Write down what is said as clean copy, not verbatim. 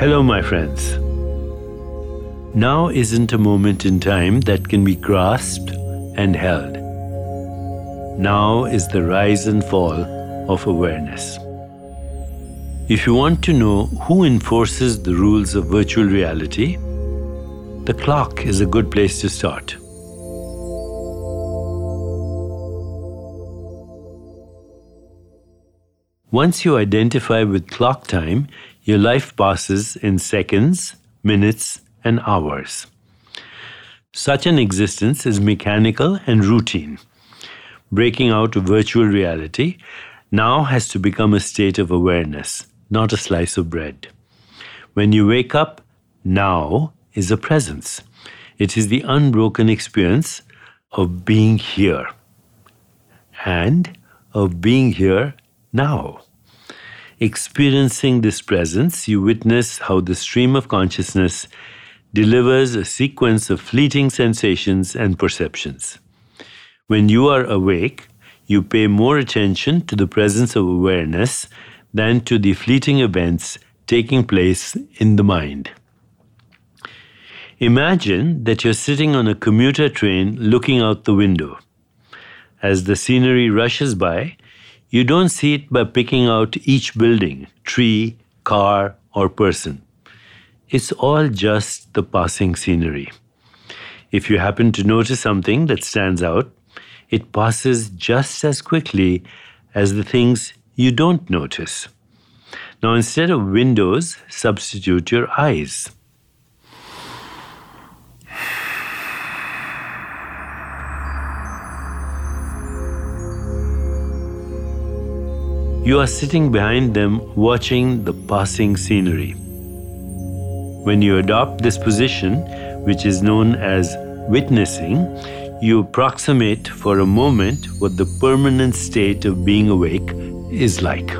Hello, my friends. Now isn't a moment in time that can be grasped and held. Now is the rise and fall of awareness. If you want to know who enforces the rules of virtual reality, the clock is a good place to start. Once you identify with clock time, your life passes in seconds, minutes, and hours. Such an existence is mechanical and routine. Breaking out of virtual reality now has to become a state of awareness, not a slice of bread. When you wake up, now is a presence. It is the unbroken experience of being here, and of being here now. Experiencing this presence, you witness how the stream of consciousness delivers a sequence of fleeting sensations and perceptions. When you are awake, you pay more attention to the presence of awareness than to the fleeting events taking place in the mind. Imagine that you're sitting on a commuter train looking out the window. As the scenery rushes by, you don't see it by picking out each building, tree, car, or person. It's all just the passing scenery. If you happen to notice something that stands out, it passes just as quickly as the things you don't notice. Now, instead of windows, substitute your eyes. You are sitting behind them watching the passing scenery. When you adopt this position, which is known as witnessing, you approximate for a moment what the permanent state of being awake is like.